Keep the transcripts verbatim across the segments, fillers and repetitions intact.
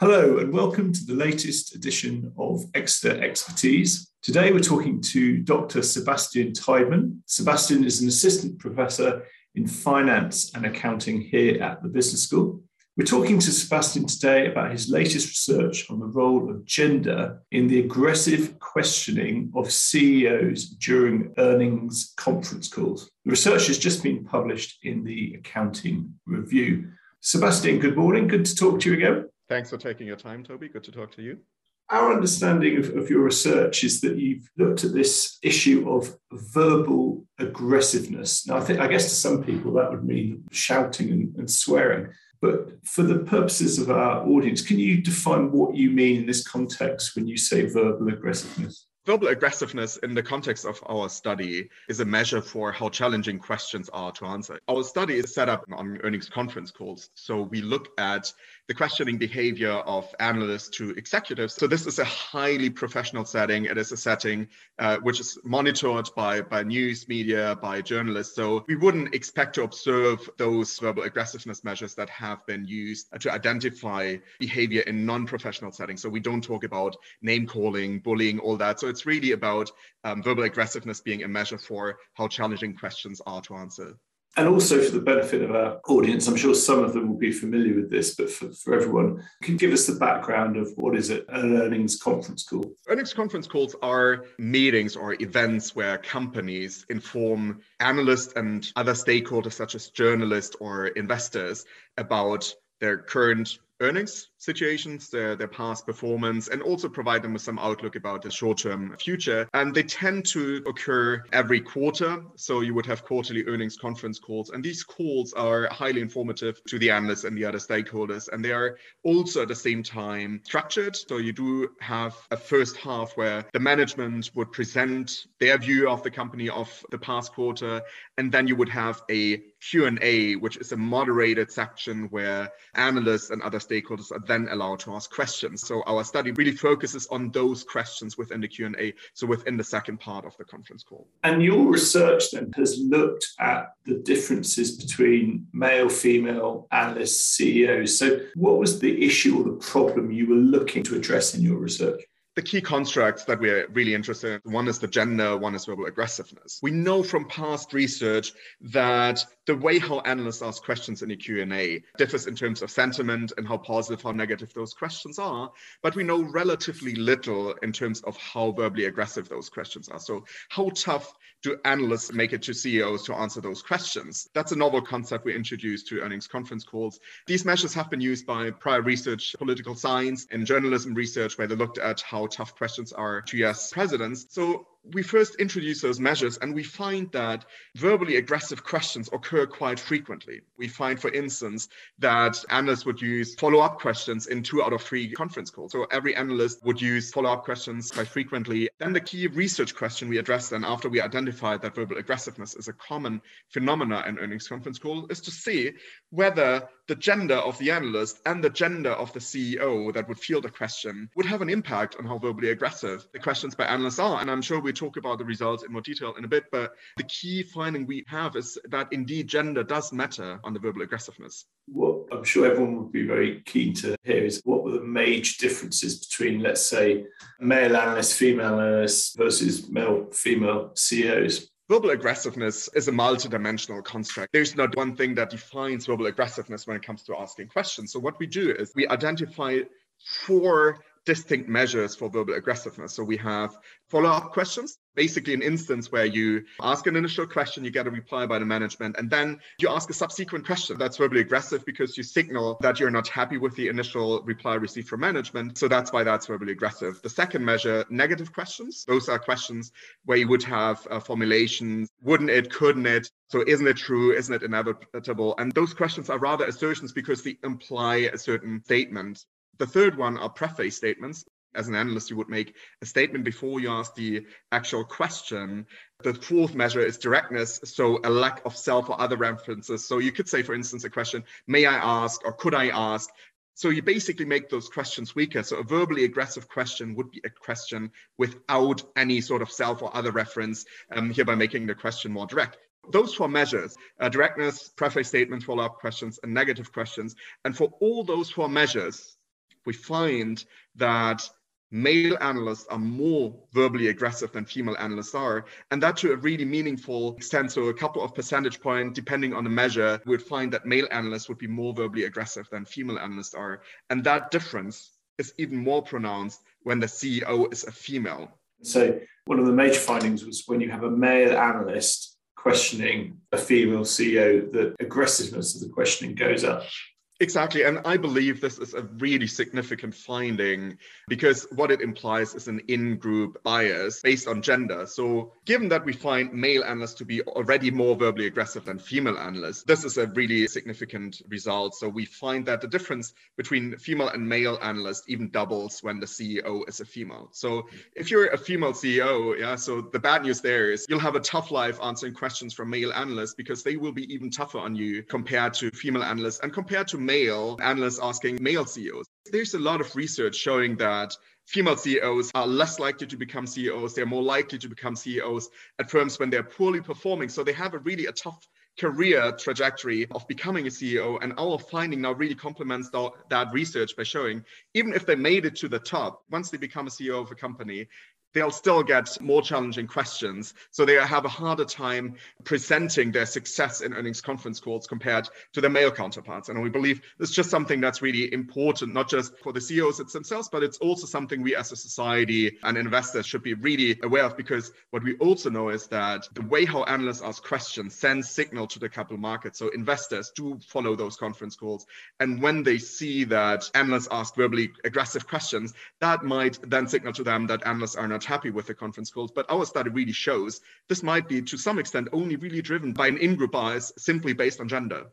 Hello and welcome to the latest edition of Exeter Expertise. Today we're talking to Doctor Sebastian Tideman. Sebastian is an assistant professor in finance and accounting here at the Business School. We're talking to Sebastian today about his latest research on the role of gender in the aggressive questioning of C E Os during earnings conference calls. The research has just been published in the Accounting Review. Sebastian, good morning. Good to talk to you again. Thanks for taking your time, Toby. Good to talk to you. Our understanding of, of your research is that you've looked at this issue of verbal aggressiveness. Now, I think, I guess to some people that would mean shouting and, and swearing. But for the purposes of our audience, can you define what you mean in this context when you say verbal aggressiveness? Verbal aggressiveness in the context of our study is a measure for how challenging questions are to answer. Our study is set up on earnings conference calls. So we look at the questioning behavior of analysts to executives. So this is a highly professional setting. It is a setting uh, which is monitored by, by news media, by journalists. So we wouldn't expect to observe those verbal aggressiveness measures that have been used to identify behavior in non-professional settings. So we don't talk about name calling, bullying, all that. So it's really about um, verbal aggressiveness being a measure for how challenging questions are to answer. And also for the benefit of our audience, I'm sure some of them will be familiar with this, but for, for everyone, can you give us the background of what is an earnings conference call? Earnings conference calls are meetings or events where companies inform analysts and other stakeholders, such as journalists or investors, about their current earnings situations, their, their past performance, and also provide them with some outlook about the short-term future. And they tend to occur every quarter. So you would have quarterly earnings conference calls. And these calls are highly informative to the analysts and the other stakeholders. And they are also at the same time structured. So you do have a first half where the management would present their view of the company of the past quarter. And then you would have a Q and A, which is a moderated section where analysts and other stakeholders are then allowed to ask questions. So our study really focuses on those questions within the Q and A, so within the second part of the conference call. And your research then has looked at the differences between male, female analysts, C E Os. So what was the issue or the problem you were looking to address in your research? The key constructs that we're really interested in, one is the gender, one is verbal aggressiveness. We know from past research that the way how analysts ask questions in a Q and A differs in terms of sentiment and how positive, how negative those questions are, but we know relatively little in terms of how verbally aggressive those questions are. So how tough do analysts make it to C E Os to answer those questions? That's a novel concept we introduced to earnings conference calls. These measures have been used by prior research, political science and journalism research, where they looked at how tough questions are to U S presidents. So we first introduce those measures and we find that verbally aggressive questions occur quite frequently. We find, for instance, that analysts would use follow-up questions in two out of three conference calls. So every analyst would use follow-up questions quite frequently. Then the key research question we addressed, and after we identified that verbal aggressiveness is a common phenomena in earnings conference call, is to see whether the gender of the analyst and the gender of the C E O that would field a question would have an impact on how verbally aggressive the questions by analysts are. And I'm sure we talk about the results in more detail in a bit, but the key finding we have is that indeed gender does matter on the verbal aggressiveness. What I'm sure everyone would be very keen to hear is what were the major differences between, let's say, male analysts, female analysts versus male, female C E Os? Verbal aggressiveness is a multidimensional construct. There's not one thing that defines verbal aggressiveness when it comes to asking questions. So what we do is we identify four distinct measures for verbal aggressiveness. So we have follow-up questions, basically an instance where you ask an initial question, you get a reply by the management, and then you ask a subsequent question. That's verbally aggressive because you signal that you're not happy with the initial reply received from management. So that's why that's verbally aggressive. The second measure, negative questions. Those are questions where you would have uh, formulations, wouldn't it, couldn't it? So isn't it true? Isn't it inevitable? And those questions are rather assertions because they imply a certain statement. The third one are preface statements. As an analyst, you would make a statement before you ask the actual question. The fourth measure is directness, so a lack of self or other references. So you could say, for instance, a question, may I ask or could I ask? So you basically make those questions weaker. So a verbally aggressive question would be a question without any sort of self or other reference, um, hereby making the question more direct. Those four measures, uh, directness, preface statements, follow-up questions, and negative questions. And for all those four measures, we find that male analysts are more verbally aggressive than female analysts are, and that to a really meaningful extent. So a couple of percentage points, depending on the measure, we would find that male analysts would be more verbally aggressive than female analysts are. And that difference is even more pronounced when the C E O is a female. So one of the major findings was when you have a male analyst questioning a female C E O, the aggressiveness of the questioning goes up. Exactly. And I believe this is a really significant finding because what it implies is an in-group bias based on gender. So given that we find male analysts to be already more verbally aggressive than female analysts, this is a really significant result. So we find that the difference between female and male analysts even doubles when the C E O is a female. So if you're a female C E O, yeah, so the bad news there is you'll have a tough life answering questions from male analysts because they will be even tougher on you compared to female analysts and compared to male analysts asking male C E Os. There's a lot of research showing that female C E Os are less likely to become C E Os. They're more likely to become C E Os at firms when they're poorly performing. So they have a really a tough career trajectory of becoming a C E O. And our finding now really complements th- that research by showing even if they made it to the top, once they become a C E O of a company, they'll still get more challenging questions. So they have a harder time presenting their success in earnings conference calls compared to their male counterparts. And we believe it's just something that's really important, not just for the C E Os themselves, but it's also something we as a society and investors should be really aware of, because what we also know is that the way how analysts ask questions sends signal to the capital market. So investors do follow those conference calls. And when they see that analysts ask verbally aggressive questions, that might then signal to them that analysts are not happy with the conference calls. But our study really shows this might be to some extent only really driven by an in-group bias simply based on gender.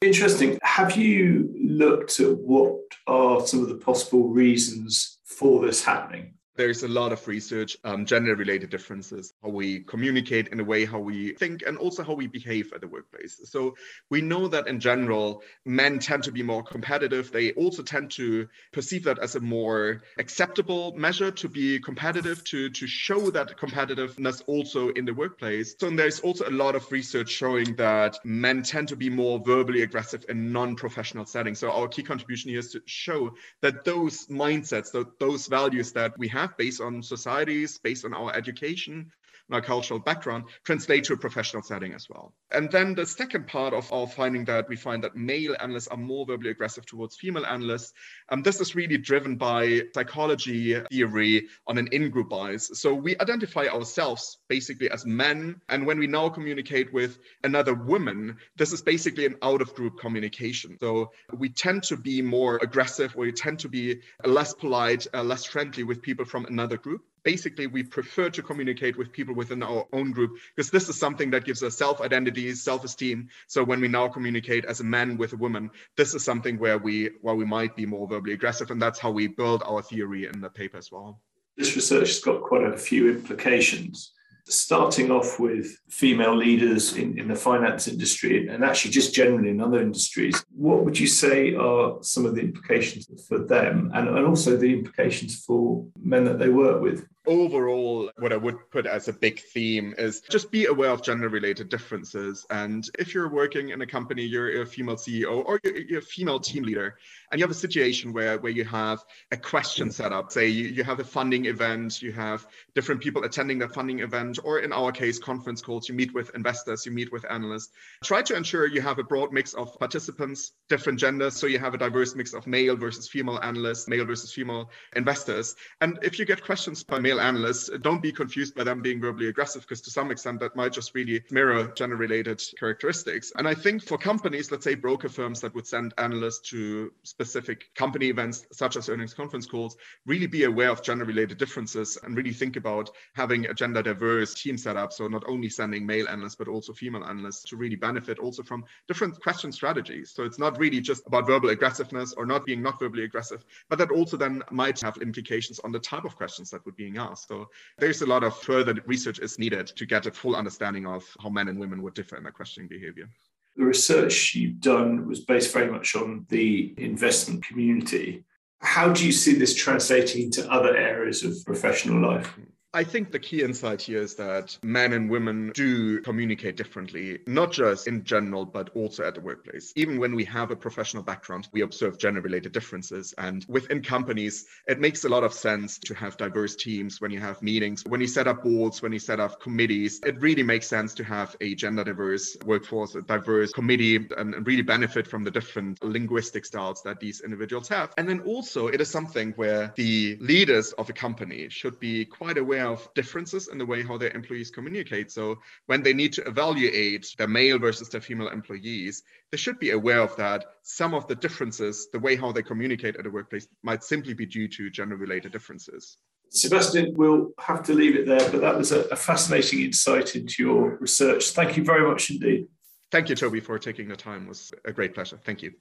Interesting. Have you looked at what are some of the possible reasons for this happening? There's a lot of research on um, gender-related differences, how we communicate in a way, how we think, and also how we behave at the workplace. So we know that in general, men tend to be more competitive. They also tend to perceive that as a more acceptable measure to be competitive, to, to show that competitiveness also in the workplace. So there's also a lot of research showing that men tend to be more verbally aggressive in non-professional settings. So our key contribution here is to show that those mindsets, that those values that we have based on societies, based on our education and our cultural background, translate to a professional setting as well. And then the second part of our finding that we find that male analysts are more verbally aggressive towards female analysts. And um, this is really driven by psychology theory on an in-group bias. So we identify ourselves basically as men. And when we now communicate with another woman, this is basically an out-of-group communication. So we tend to be more aggressive, or we tend to be less polite, uh, less friendly with people from another group. Basically, we prefer to communicate with people within our own group because this is something that gives us self-identity, self-esteem. So when we now communicate as a man with a woman, this is something where we where we might be more verbally aggressive. And that's how we build our theory in the paper as well. This research has got quite a few implications, starting off with female leaders in, in the finance industry and actually just generally in other industries. What would you say are some of the implications for them and, and also the implications for men that they work with? Overall, what I would put as a big theme is just be aware of gender-related differences. And if you're working in a company, you're a female C E O or you're a female team leader, and you have a situation where, where you have a question set up, say you, you have a funding event, you have different people attending that funding event, or in our case, conference calls, you meet with investors, you meet with analysts. Try to ensure you have a broad mix of participants, different genders, so you have a diverse mix of male versus female analysts, male versus female investors. And if you get questions by male analysts, don't be confused by them being verbally aggressive, because to some extent that might just really mirror gender-related characteristics. And I think for companies, let's say broker firms that would send analysts to specific company events such as earnings conference calls, really be aware of gender-related differences and really think about having a gender-diverse team set up. So not only sending male analysts, but also female analysts to really benefit also from different question strategies. So it's not really just about verbal aggressiveness or not being not verbally aggressive, but that also then might have implications on the type of questions that would be asked. So there's a lot of further research is needed to get a full understanding of how men and women would differ in their questioning behavior. The research you've done was based very much on the investment community. How do you see this translating into other areas of professional life? I think the key insight here is that men and women do communicate differently, not just in general, but also at the workplace. Even when we have a professional background, we observe gender-related differences. And within companies, it makes a lot of sense to have diverse teams when you have meetings, when you set up boards, when you set up committees. It really makes sense to have a gender-diverse workforce, a diverse committee, and really benefit from the different linguistic styles that these individuals have. And then also, it is something where the leaders of a company should be quite aware of differences in the way how their employees communicate. So when they need to evaluate their male versus their female employees, they should be aware of that. Some of the differences, the way how they communicate at the workplace, might simply be due to gender-related differences. Sebastian, we'll have to leave it there, but that was a fascinating insight into your research. Thank you very much indeed. Thank you, Toby, for taking the time. It was a great pleasure. Thank you.